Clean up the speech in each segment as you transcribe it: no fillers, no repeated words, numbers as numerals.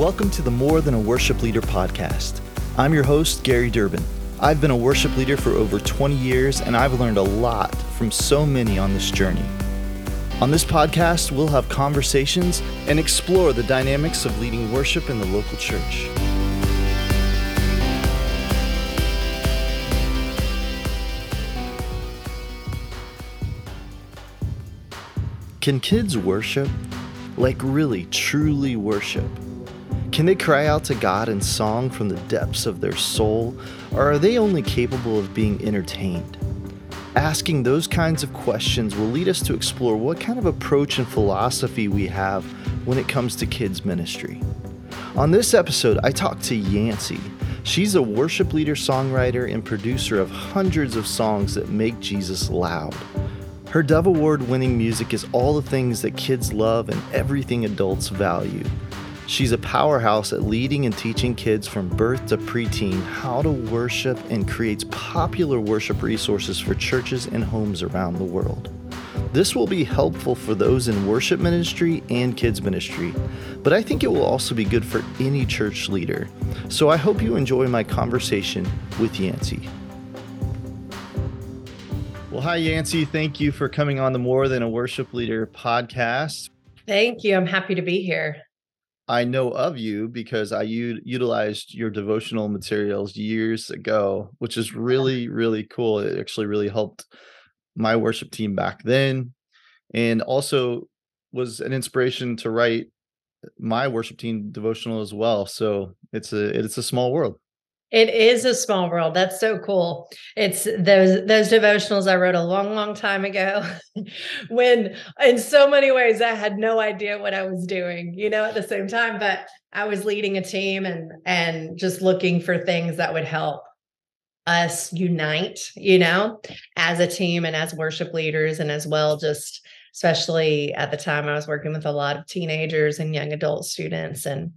Welcome to the More Than a Worship Leader podcast. I'm your host, Gary Durbin. I've been a worship leader for over 20 years, and I've learned a lot from so many on this journey. On this podcast, we'll have conversations and explore the dynamics of leading worship in the local church. Can kids worship? Like really, truly worship? Can they cry out to God in song from the depths of their soul, or are they only capable of being entertained? Asking those kinds of questions will lead us to explore what kind of approach and philosophy we have when it comes to kids' ministry. On this episode, I talked to Yancy. She's a worship leader, songwriter, and producer of hundreds of songs that make Jesus loud. Her Dove Award-winning music is all the things that kids love and everything adults value. She's a powerhouse at leading and teaching kids from birth to preteen how to worship and creates popular worship resources for churches and homes around the world. This will be helpful for those in worship ministry and kids ministry, but I think it will also be good for any church leader. So I hope you enjoy my conversation with Yancy. Well, hi, Yancy. Thank you for coming on the More Than a Worship Leader podcast. Thank you. I'm happy to be here. I know of you because I utilized your devotional materials years ago, which is really, really cool. It actually really helped my worship team back then, and also was an inspiration to write my worship team devotional as well. So it's a small world. It is a small world. That's so cool. It's those devotionals I wrote a long, long time ago when in so many ways I had no idea what I was doing, at the same time, but I was leading a team and just looking for things that would help us unite, as a team and as worship leaders, and as well, just especially at the time I was working with a lot of teenagers and young adult students and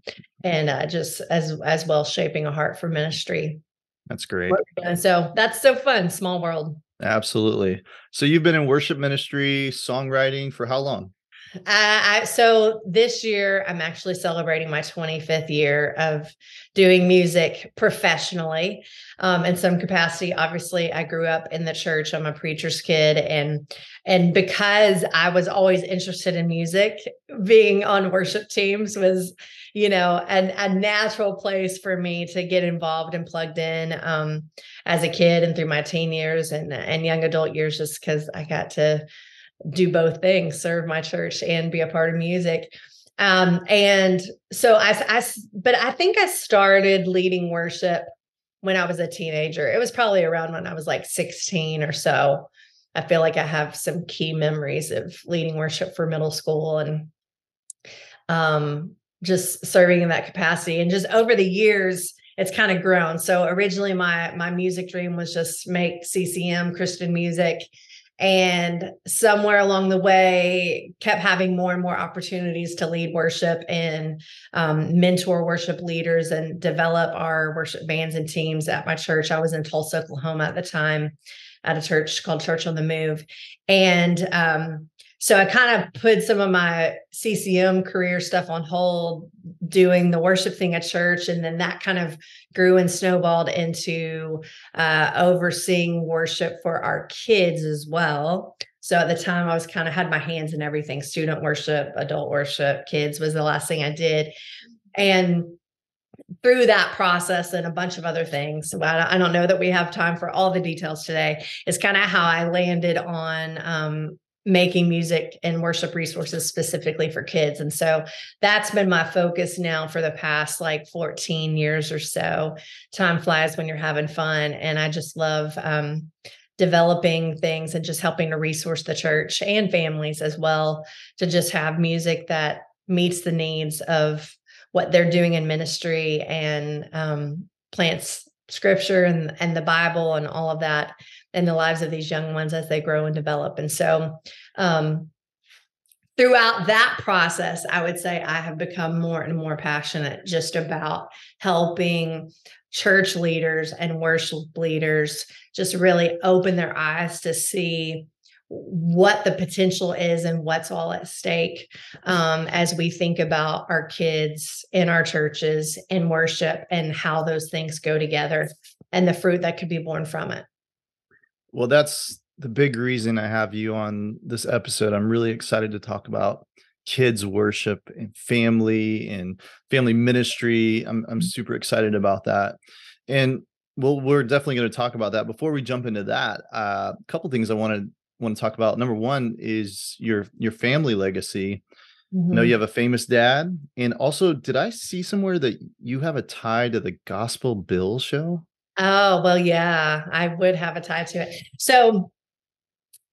just as well shaping a heart for ministry. That's great. And so that's so fun. Small world. Absolutely. So you've been in worship ministry, songwriting for how long? So this year I'm actually celebrating my 25th year of doing music professionally, in some capacity. Obviously, I grew up in the church. I'm a preacher's kid, and because I was always interested in music, being on worship teams was, a natural place for me to get involved and plugged in, as a kid and through my teen years and young adult years, just because I got to do both things, serve my church and be a part of music. And so but I think I started leading worship when I was a teenager. It was probably around when I was like 16 or so. I feel like I have some key memories of leading worship for middle school and just serving in that capacity. And just over the years, it's kind of grown. So originally my music dream was just make CCM Christian music. And somewhere along the way, kept having more and more opportunities to lead worship and mentor worship leaders and develop our worship bands and teams at my church. I was in Tulsa, Oklahoma at the time at a church called Church on the Move. And so I kind of put some of my CCM career stuff on hold, doing the worship thing at church. And then that kind of grew and snowballed into overseeing worship for our kids as well. So at the time I was kind of had my hands in everything. Student worship, adult worship, kids was the last thing I did. And through that process and a bunch of other things, I don't know that we have time for all the details today, is kind of how I landed on making music and worship resources specifically for kids. And so that's been my focus now for the past like 14 years or so. Time flies when you're having fun. And I just love developing things and just helping to resource the church and families as well to just have music that meets the needs of what they're doing in ministry and plants scripture and the Bible and all of that in the lives of these young ones as they grow and develop. And so throughout that process, I would say I have become more and more passionate just about helping church leaders and worship leaders just really open their eyes to see what the potential is and what's all at stake as we think about our kids in our churches and worship and how those things go together and the fruit that could be born from it. Well, that's the big reason I have you on this episode. I'm really excited to talk about kids worship and family ministry. I'm super excited about that. And well, we're definitely going to talk about that. Before we jump into that, a couple things I want to talk about. Number one is your family legacy. Mm-hmm. I know you have a famous dad. And also, did I see somewhere that you have a tie to the Gospel Bill show? Oh, well, yeah, I would have a tie to it.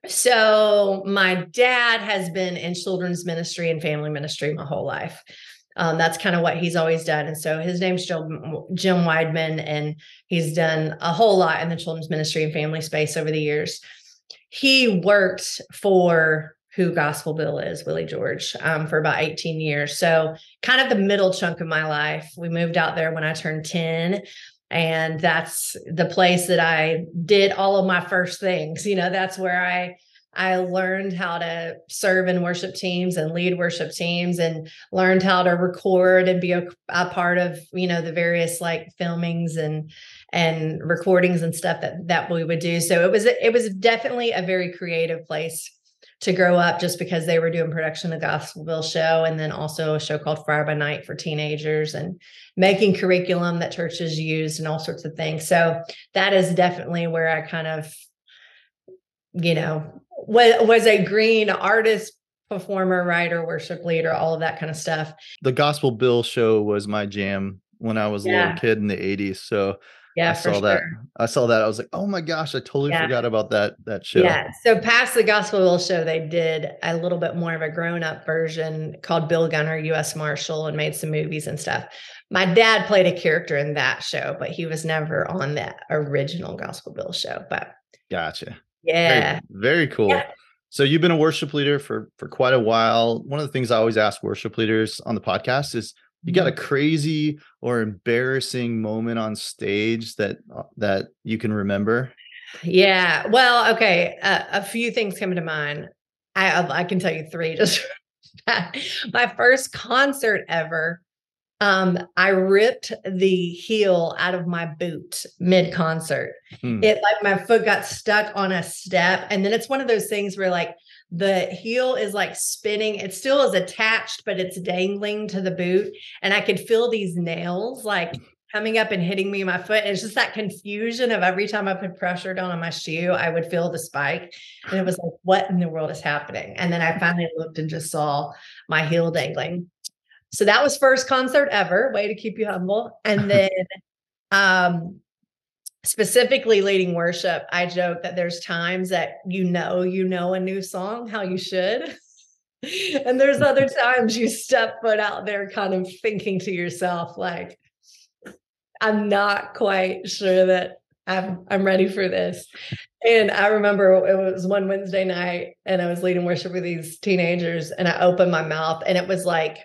So my dad has been in children's ministry and family ministry my whole life. That's kind of what he's always done. And so his name's Jim Wideman, and he's done a whole lot in the children's ministry and family space over the years. He worked for who Gospel Bill is, Willie George, for about 18 years. So kind of the middle chunk of my life. We moved out there when I turned 10. And that's the place that I did all of my first things. You know, that's where I learned how to serve in worship teams and lead worship teams, and learned how to record and be a part of, you know, the various like filmings and recordings and stuff that we would do. So it was definitely a very creative place to grow up, just because they were doing production of the Gospel Bill show, and then also a show called Fire by Night for teenagers, and making curriculum that churches used and all sorts of things. So that is definitely where I kind of, you know, was a green artist, performer, writer, worship leader, all of that kind of stuff. The Gospel Bill show was my jam when I was a little kid in the 80s. So yeah, I saw that. Sure. I saw that. I was like, oh my gosh, I totally forgot about that show. Yeah. So past the Gospel Bill show, they did a little bit more of a grown-up version called Bill Gunner, U.S. Marshal, and made some movies and stuff. My dad played a character in that show, but he was never on the original Gospel Bill show. But gotcha. Yeah. Very, very cool. Yeah. So you've been a worship leader for quite a while. One of the things I always ask worship leaders on the podcast is, you got a crazy or embarrassing moment on stage that you can remember? Yeah. Well, okay. A few things come to mind. I can tell you three. Just my first concert ever. I ripped the heel out of my boot mid-concert. It like my foot got stuck on a step. And then it's one of those things where like the heel is like spinning. It still is attached, but it's dangling to the boot. And I could feel these nails like coming up and hitting me in my foot. And it's just that confusion of every time I put pressure down on my shoe, I would feel the spike. And it was like, what in the world is happening? And then I finally looked and just saw my heel dangling. So that was first concert ever, way to keep you humble. And then specifically leading worship, I joke that there's times that you know a new song, how you should. And there's other times you step foot out there kind of thinking to yourself, like, I'm not quite sure that I'm ready for this. And I remember it was one Wednesday night and I was leading worship with these teenagers, and I opened my mouth, and it was like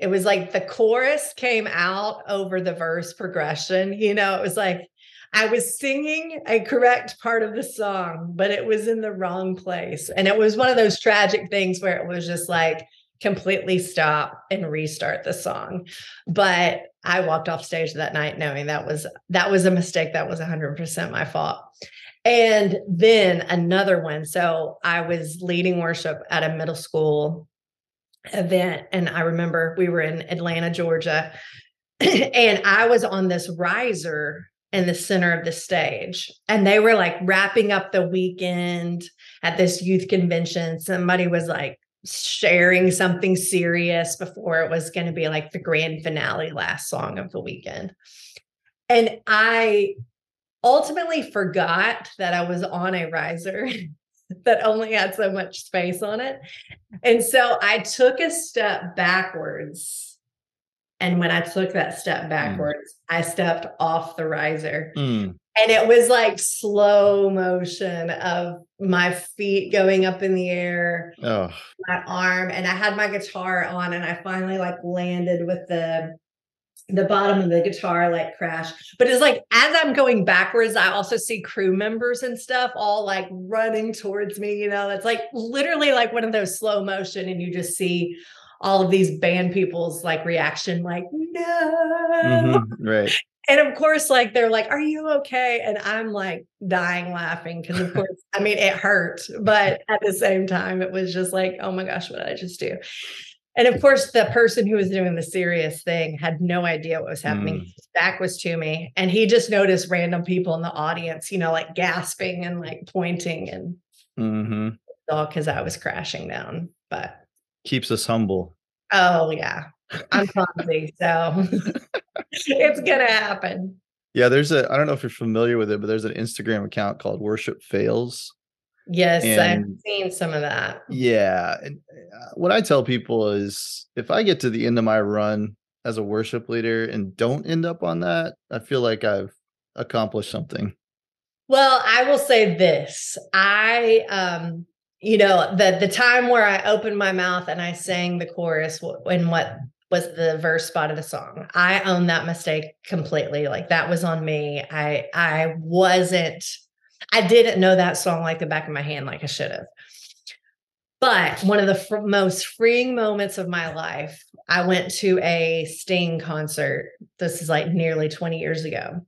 the chorus came out over the verse progression. You know, it was like I was singing a correct part of the song, but it was in the wrong place. And it was one of those tragic things where it was just like completely stop and restart the song. But I walked off stage that night knowing that was a mistake. That was 100% my fault. And then another one. So I was leading worship at a middle school event. And I remember we were in Atlanta, Georgia, and I was on this riser in the center of the stage. And they were like wrapping up the weekend at this youth convention. Somebody was like sharing something serious before it was going to be like the grand finale, last song of the weekend. And I ultimately forgot that I was on a riser that only had so much space on it. And so I took a step backwards. And when I took that step backwards, I stepped off the riser. And it was like slow motion of my feet going up in the air, my arm. And I had my guitar on, and I finally like landed with the the bottom of the guitar like crash. But it's like, as I'm going backwards, I also see crew members and stuff all like running towards me. You know, it's like literally like one of those slow motion, and you just see all of these band people's like reaction, like, no. Mm-hmm, right. And of course, like, they're like, are you okay? And I'm like dying laughing because, of course, I mean, it hurt. But at the same time, it was just like, oh, my gosh, what did I just do? And of course, the person who was doing the serious thing had no idea what was happening. His back was to me. And he just noticed random people in the audience, you know, like gasping and like pointing. And it's all because I was crashing down. But keeps us humble. Oh, yeah. I'm clumsy, so it's going to happen. Yeah, there's I don't know if you're familiar with it, but there's an Instagram account called Worship Fails. Yes, I've seen some of that. Yeah. And what I tell people is if I get to the end of my run as a worship leader and don't end up on that, I feel like I've accomplished something. Well, I will say this. You know, the time where I opened my mouth and I sang the chorus and what was the verse spot of the song, I own that mistake completely. Like, that was on me. I didn't know that song like the back of my hand, like I should have. But one of the most freeing moments of my life, I went to a Sting concert. This is like nearly 20 years ago.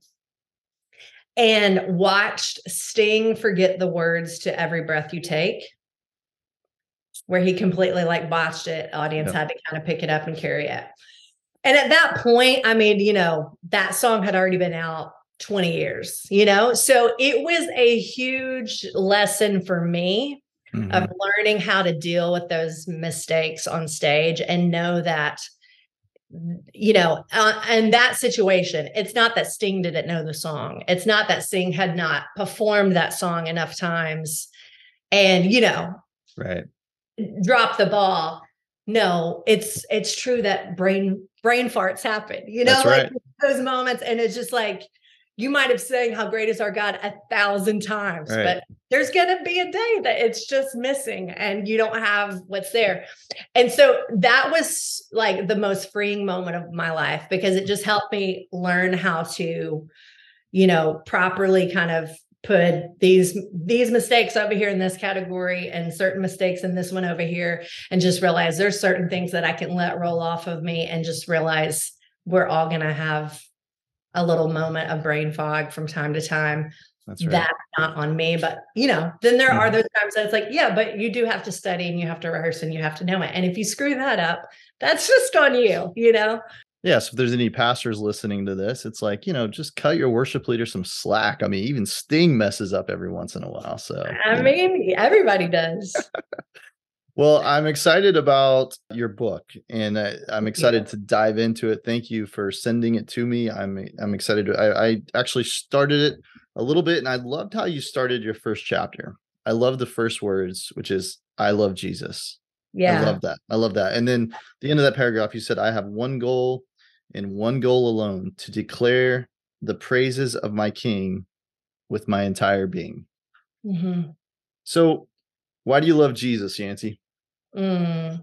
And watched Sting forget the words to Every Breath You Take, where he completely like botched it. Audience had to kind of pick it up and carry it. And at that point, I mean, you know, that song had already been out 20 years, you know? So it was a huge lesson for me of learning how to deal with those mistakes on stage and know that, you know, in that situation, it's not that Sting didn't know the song. It's not that Sting had not performed that song enough times and, you know, right, drop the ball. No, it's true that brain farts happen, you know, like those moments. And it's just like, you might've sang How Great Is Our God 1,000 times, but there's going to be a day that it's just missing and you don't have what's there. And so that was like the most freeing moment of my life, because it just helped me learn how to, you know, properly kind of put these mistakes over here in this category and certain mistakes in this one over here, and just realize there's certain things that I can let roll off of me and just realize we're all going to have a little moment of brain fog from time to time. That's not on me, but you know, then there are those times that it's like, yeah, but you do have to study and you have to rehearse and you have to know it. And if you screw that up, that's just on you, you know? Yeah. So if there's any pastors listening to this, it's like, you know, just cut your worship leader some slack. I mean, even Sting messes up every once in a while. So I mean, everybody does. Well, I'm excited about your book, and I'm excited to dive into it. Thank you for sending it to me. I'm excited. I actually started it a little bit, and I loved how you started your first chapter. I love the first words, which is, I love Jesus. Yeah. I love that. And then the end of that paragraph, you said, I have one goal and one goal alone, to declare the praises of my King with my entire being. Mm-hmm. So why do you love Jesus, Yancey? I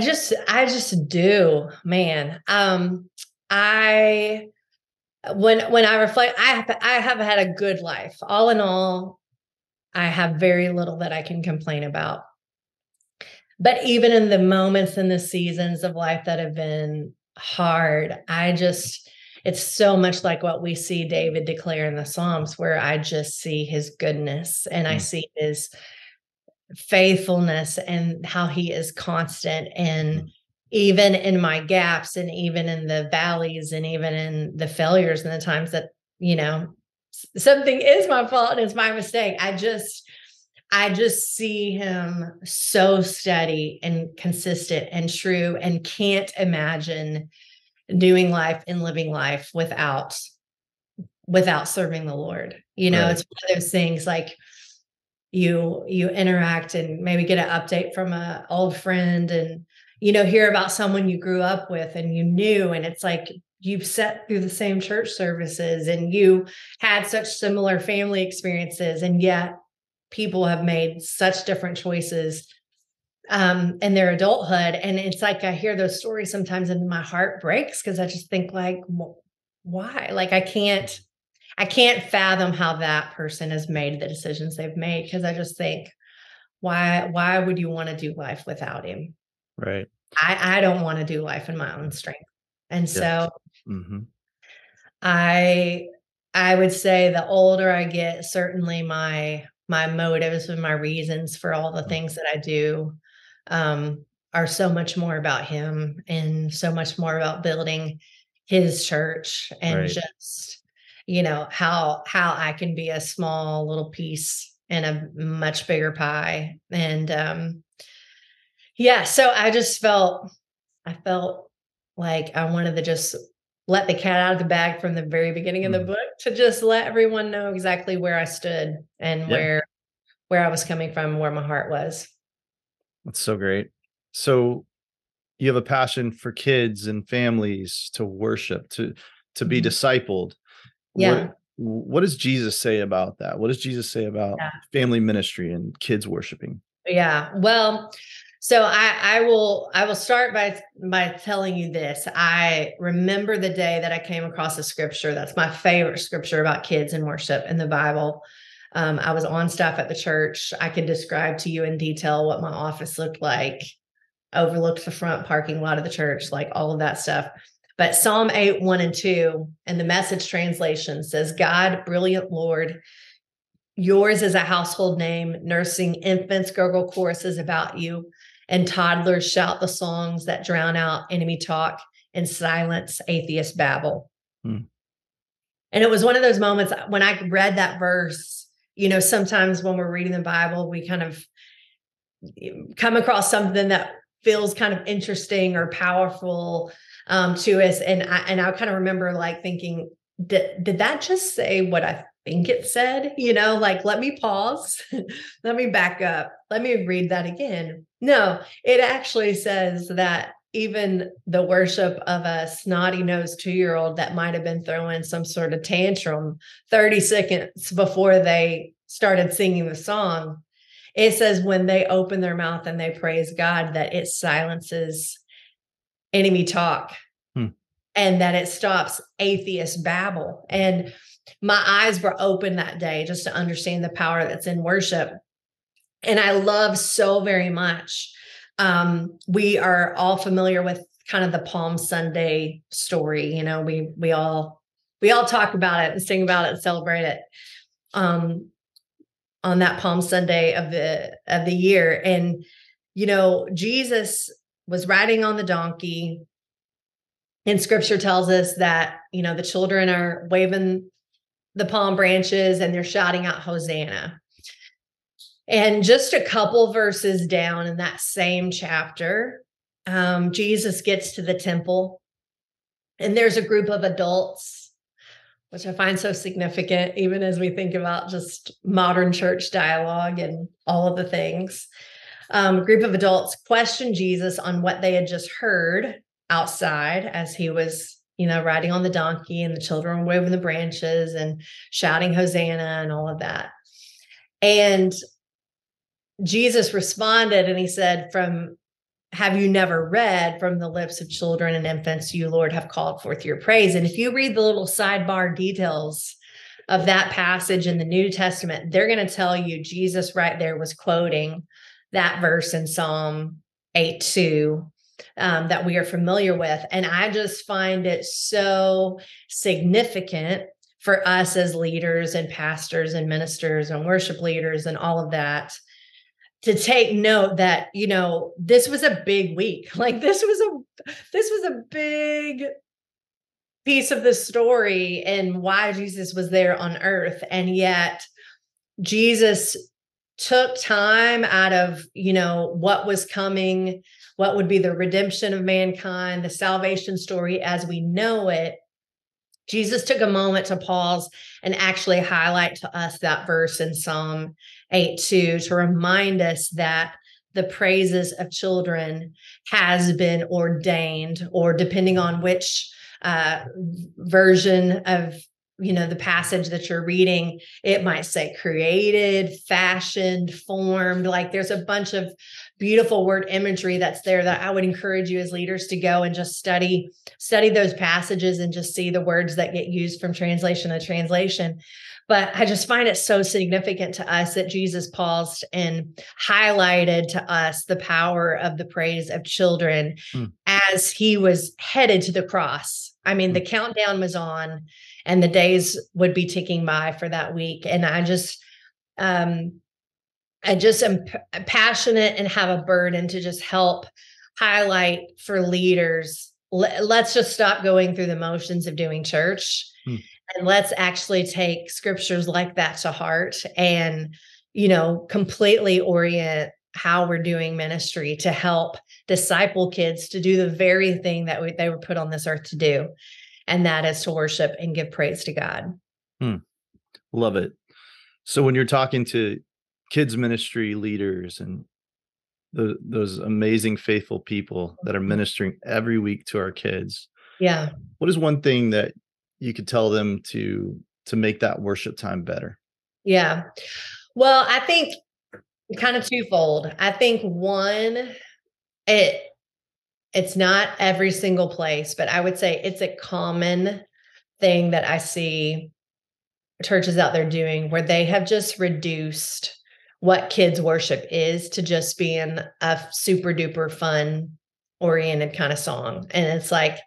just do, man. When I reflect, I have had a good life. All in all, I have very little that I can complain about. But even in the moments and the seasons of life that have been hard, it's so much like what we see David declare in the Psalms, where I just see his goodness and I see his faithfulness and how he is constant. And even in my gaps and even in the valleys and even in the failures and the times that, you know, something is my fault and it's my mistake, I just see him so steady and consistent and true, and can't imagine doing life and living life without serving the Lord. You know, it's one of those things like, you interact and maybe get an update from an old friend, and, you know, hear about someone you grew up with and you knew, and it's like you've sat through the same church services and you had such similar family experiences, and yet people have made such different choices in their adulthood. And it's like, I hear those stories sometimes and my heart breaks, because I just think like, why? Like, I can't fathom how that person has made the decisions they've made. Cause I just think, why would you want to do life without him? Right. I don't want to do life in my own strength. And so mm-hmm. I would say the older I get, certainly my motives and my reasons for all the things that I do are so much more about him and so much more about building his church and right. just, you know, how I can be a small little piece in a much bigger pie. And so I felt like I wanted to just let the cat out of the bag from the very beginning of the book, to just let everyone know exactly where I stood and where I was coming from, where my heart was. That's so great. So you have a passion for kids and families, to worship, to be discipled. Yeah. What does Jesus say about that? What does Jesus say about family ministry and kids worshiping? Yeah. Well, so I will start by telling you this. I remember the day that I came across a scripture. That's my favorite scripture about kids and worship in the Bible. I was on staff at the church. I could describe to you in detail what my office looked like, overlooked the front parking lot of the church, like all of that stuff. But Psalm 8:1-2 in the Message translation says, "God, brilliant Lord, yours is a household name, nursing infants gurgle choruses about you. And toddlers shout the songs that drown out enemy talk and silence atheist babble." And it was one of those moments when I read that verse. You know, sometimes when we're reading the Bible, we kind of come across something that feels kind of interesting or powerful to us. And I kind of remember like thinking, did that just say what I think it said? You know, like, let me pause, let me back up, let me read that again. No, it actually says that even the worship of a snotty-nosed 2-year-old that might have been throwing some sort of tantrum 30 seconds before they started singing the song, it says when they open their mouth and they praise God, that it silences enemy talk and that it stops atheist babble. And my eyes were open that day just to understand the power that's in worship. And I love so very much. We are all familiar with kind of the Palm Sunday story. You know, we all talk about it and sing about it and celebrate it on that Palm Sunday of the year. And, you know, Jesus was riding on the donkey, and scripture tells us that, you know, the children are waving the palm branches and they're shouting out Hosanna. And just a couple verses down in that same chapter, Jesus gets to the temple and there's a group of adults, which I find so significant, even as we think about just modern church dialogue and all of the things. A group of adults questioned Jesus on what they had just heard outside as he was, you know, riding on the donkey and the children waving the branches and shouting Hosanna and all of that. And Jesus responded and he said, "Have you never read, from the lips of children and infants, you, Lord, have called forth your praise?" And if you read the little sidebar details of that passage in the New Testament, they're going to tell you Jesus right there was quoting that verse in Psalm 8:2 that we are familiar with. And I just find it so significant for us as leaders and pastors and ministers and worship leaders and all of that, to take note that, you know, this was a big week. Like, this was a big piece of the story and why Jesus was there on earth. And yet Jesus took time out of, you know, what was coming, what would be the redemption of mankind, the salvation story as we know it. Jesus took a moment to pause and actually highlight to us that verse in Psalm 8:2 to remind us that the praises of children has been ordained, or depending on which version of you know, the passage that you're reading, it might say created, fashioned, formed, like there's a bunch of beautiful word imagery that's there that I would encourage you as leaders to go and just study those passages and just see the words that get used from translation to translation. But I just find it so significant to us that Jesus paused and highlighted to us the power of the praise of children as he was headed to the cross. I mean, the countdown was on and the days would be ticking by for that week. And I just am passionate and have a burden to just help highlight for leaders. Let's just stop going through the motions of doing church. And let's actually take scriptures like that to heart and, you know, completely orient how we're doing ministry to help disciple kids to do the very thing that they were put on this earth to do. And that is to worship and give praise to God. Love it. So when you're talking to kids ministry leaders and those amazing, faithful people that are ministering every week to our kids. Yeah. What is one thing that you could tell them to make that worship time better? Yeah. Well, I think kind of twofold. I think one, it's not every single place, but I would say it's a common thing that I see churches out there doing where they have just reduced what kids worship is to just being a super duper fun oriented kind of song. And it's like,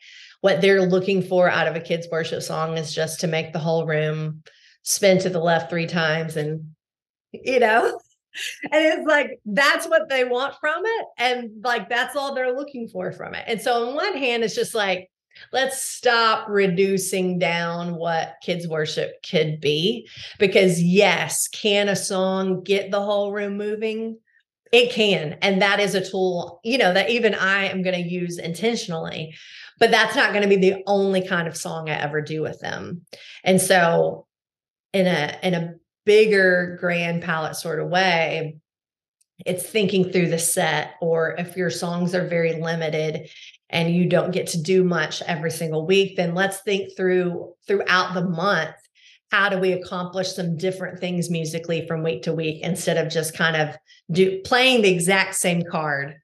what they're looking for out of a kid's worship song is just to make the whole room spin to the left 3 times. And, you know, and it's like, that's what they want from it. And like, that's all they're looking for from it. And so on one hand, it's just like, let's stop reducing down what kids worship could be, because yes, can a song get the whole room moving? It can. And that is a tool, you know, that even I am going to use intentionally, but that's not going to be the only kind of song I ever do with them. And so in a bigger grand palette sort of way, it's thinking through the set, or if your songs are very limited and you don't get to do much every single week, then let's think throughout the month, how do we accomplish some different things musically from week to week instead of just kind of playing the exact same card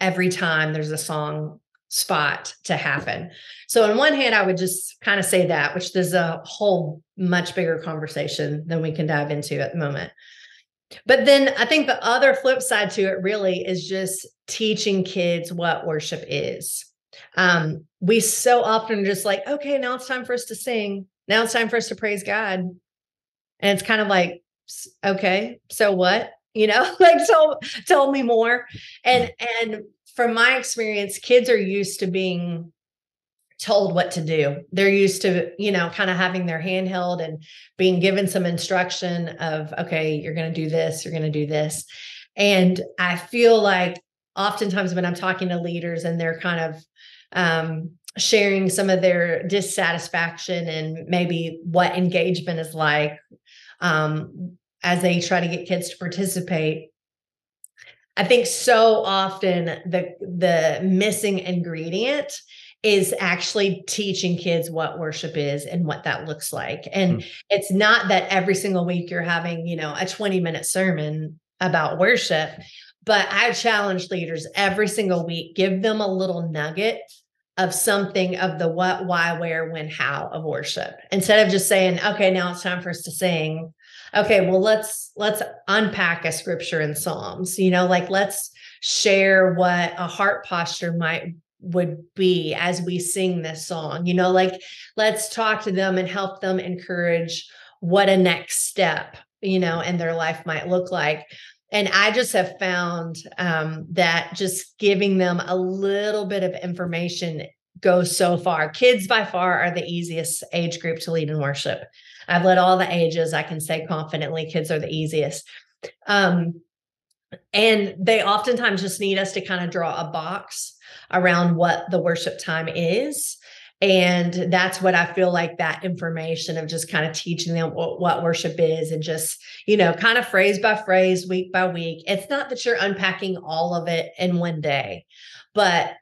every time there's a song spot to happen. So on one hand, I would just kind of say that, which there's a whole much bigger conversation than we can dive into at the moment. But then I think the other flip side to it really is just teaching kids what worship is. We so often just like, okay, now it's time for us to sing. Now it's time for us to praise God. And it's kind of like, okay, so what? You know, like, so tell me more. And from my experience, kids are used to being told what to do. They're used to, you know, kind of having their hand held and being given some instruction of, okay, you're going to do this, you're going to do this. And I feel like oftentimes when I'm talking to leaders and they're kind of, sharing some of their dissatisfaction and maybe what engagement is like as they try to get kids to participate. I think so often the missing ingredient is actually teaching kids what worship is and what that looks like. And it's not that every single week you're having, you know, a 20-minute sermon about worship, but I challenge leaders every single week, give them a little nugget of something of the what, why, where, when, how of worship, instead of just saying, okay, now it's time for us to sing. Okay, well, let's unpack a scripture in Psalms, you know, like let's share what a heart posture would be as we sing this song, you know, like let's talk to them and help them encourage what a next step, you know, in their life might look like. And I just have found that just giving them a little bit of information goes so far. Kids by far are the easiest age group to lead in worship. I've led all the ages. I can say confidently, kids are the easiest. And they oftentimes just need us to kind of draw a box around what the worship time is. And that's what I feel like that information of just kind of teaching them what worship is and just, you know, kind of phrase by phrase, week by week. It's not that you're unpacking all of it in one day, but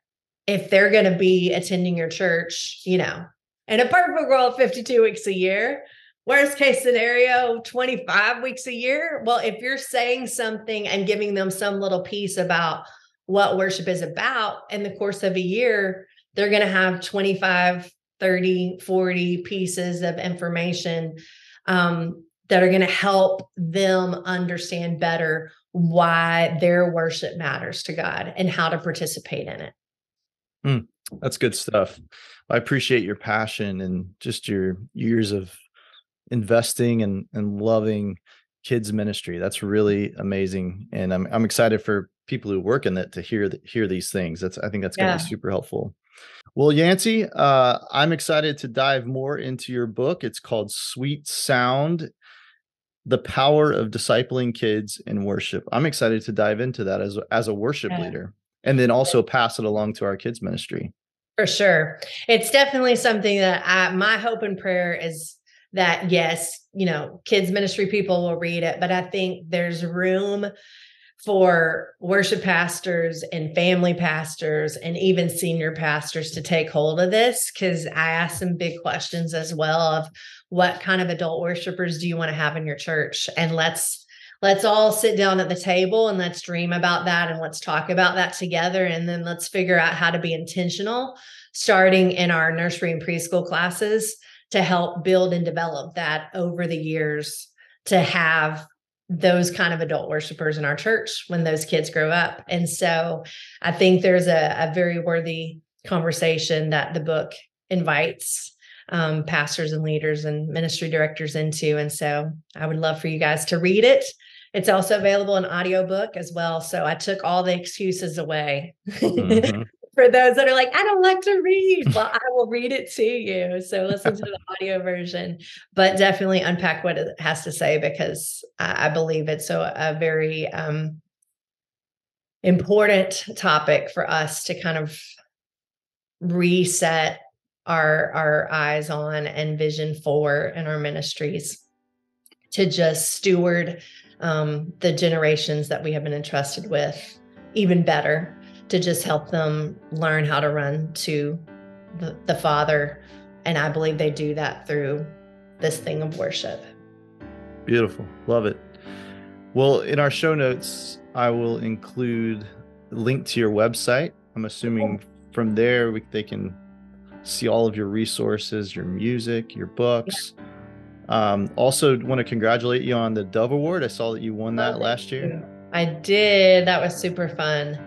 if they're going to be attending your church, you know, And a perfect world, 52 weeks a year. Worst case scenario, 25 weeks a year. Well, if you're saying something and giving them some little piece about what worship is about in the course of a year, they're going to have 25, 30, 40 pieces of information that are going to help them understand better why their worship matters to God and how to participate in it. Mm, that's good stuff. I appreciate your passion and just your years of investing and loving kids ministry. That's really amazing. And I'm excited for people who work in it to hear these things. I think that's going to be super helpful. Well, Yancey, I'm excited to dive more into your book. It's called Sweet Sound, The Power of Discipling Kids in Worship. I'm excited to dive into that as a worship leader, and then also pass it along to our kids ministry. For sure. It's definitely something that my hope and prayer is that, yes, kids ministry people will read it, but I think there's room for worship pastors and family pastors and even senior pastors to take hold of this, because I asked some big questions as well of what kind of adult worshipers do you want to have in your church? And let's all sit down at the table and let's dream about that and let's talk about that together. And then let's figure out how to be intentional, starting in our nursery and preschool classes, to help build and develop that over the years, to have those kind of adult worshipers in our church when those kids grow up. And so I think there's a very worthy conversation that the book invites pastors and leaders and ministry directors into. And so I would love for you guys to read it. It's also available in audiobook as well. So I took all the excuses away. Mm-hmm. For those that are like, I don't like to read. Well, I will read it to you. So listen to the audio version, but definitely unpack what it has to say, because I believe it's a very important topic for us to kind of reset our eyes on and vision for in our ministries, to just steward the generations that we have been entrusted with even better, to just help them learn how to run to the Father. And I believe they do that through this thing of worship. Beautiful. Love it. Well, in our show notes, I will include a link to your website. I'm assuming from there they can see all of your resources, your music, your books. Yeah. Also want to congratulate you on the Dove Award. I saw that you won that last year. I did. That was super fun.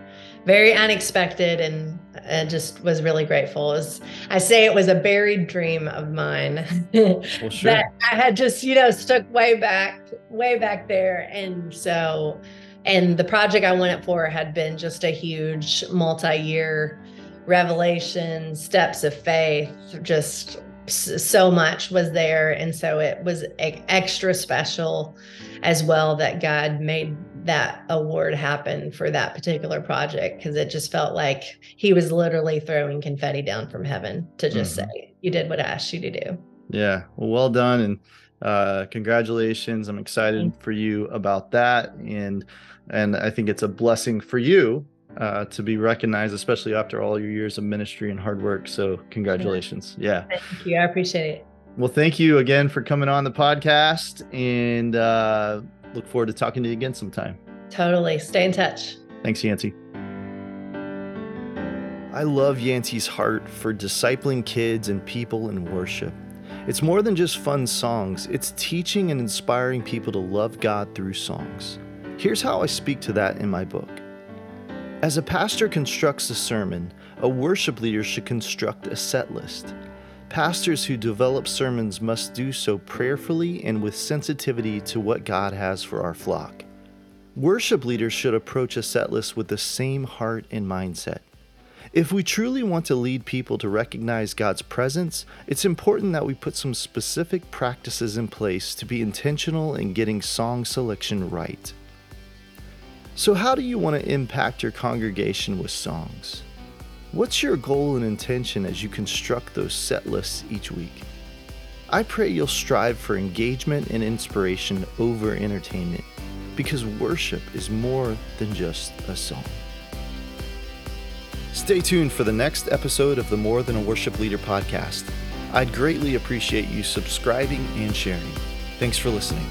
Very unexpected, and I just was really grateful. I say it was a buried dream of mine. Well, sure. That I had just, stuck way back there. And so, and the project I won it for had been just a huge multi-year revelation, steps of faith, just so much was there. And so it was extra special as well that God made that award happen for that particular project, because it just felt like he was literally throwing confetti down from heaven to just say, you did what I asked you to do. Yeah. Well done. And congratulations. I'm excited for you about that. And I think it's a blessing for you to be recognized, especially after all your years of ministry and hard work. So congratulations. Yeah. Thank you. I appreciate it. Well, thank you again for coming on the podcast, and look forward to talking to you again sometime. Totally. Stay in touch. Thanks, Yancey. I love Yancey's heart for discipling kids and people in worship. It's more than just fun songs. It's teaching and inspiring people to love God through songs. Here's how I speak to that in my book. As a pastor constructs a sermon, a worship leader should construct a set list. Pastors who develop sermons must do so prayerfully and with sensitivity to what God has for our flock. Worship leaders should approach a set list with the same heart and mindset. If we truly want to lead people to recognize God's presence, it's important that we put some specific practices in place to be intentional in getting song selection right. So how do you want to impact your congregation with songs? What's your goal and intention as you construct those set lists each week? I pray you'll strive for engagement and inspiration over entertainment, because worship is more than just a song. Stay tuned for the next episode of the More Than a Worship Leader podcast. I'd greatly appreciate you subscribing and sharing. Thanks for listening.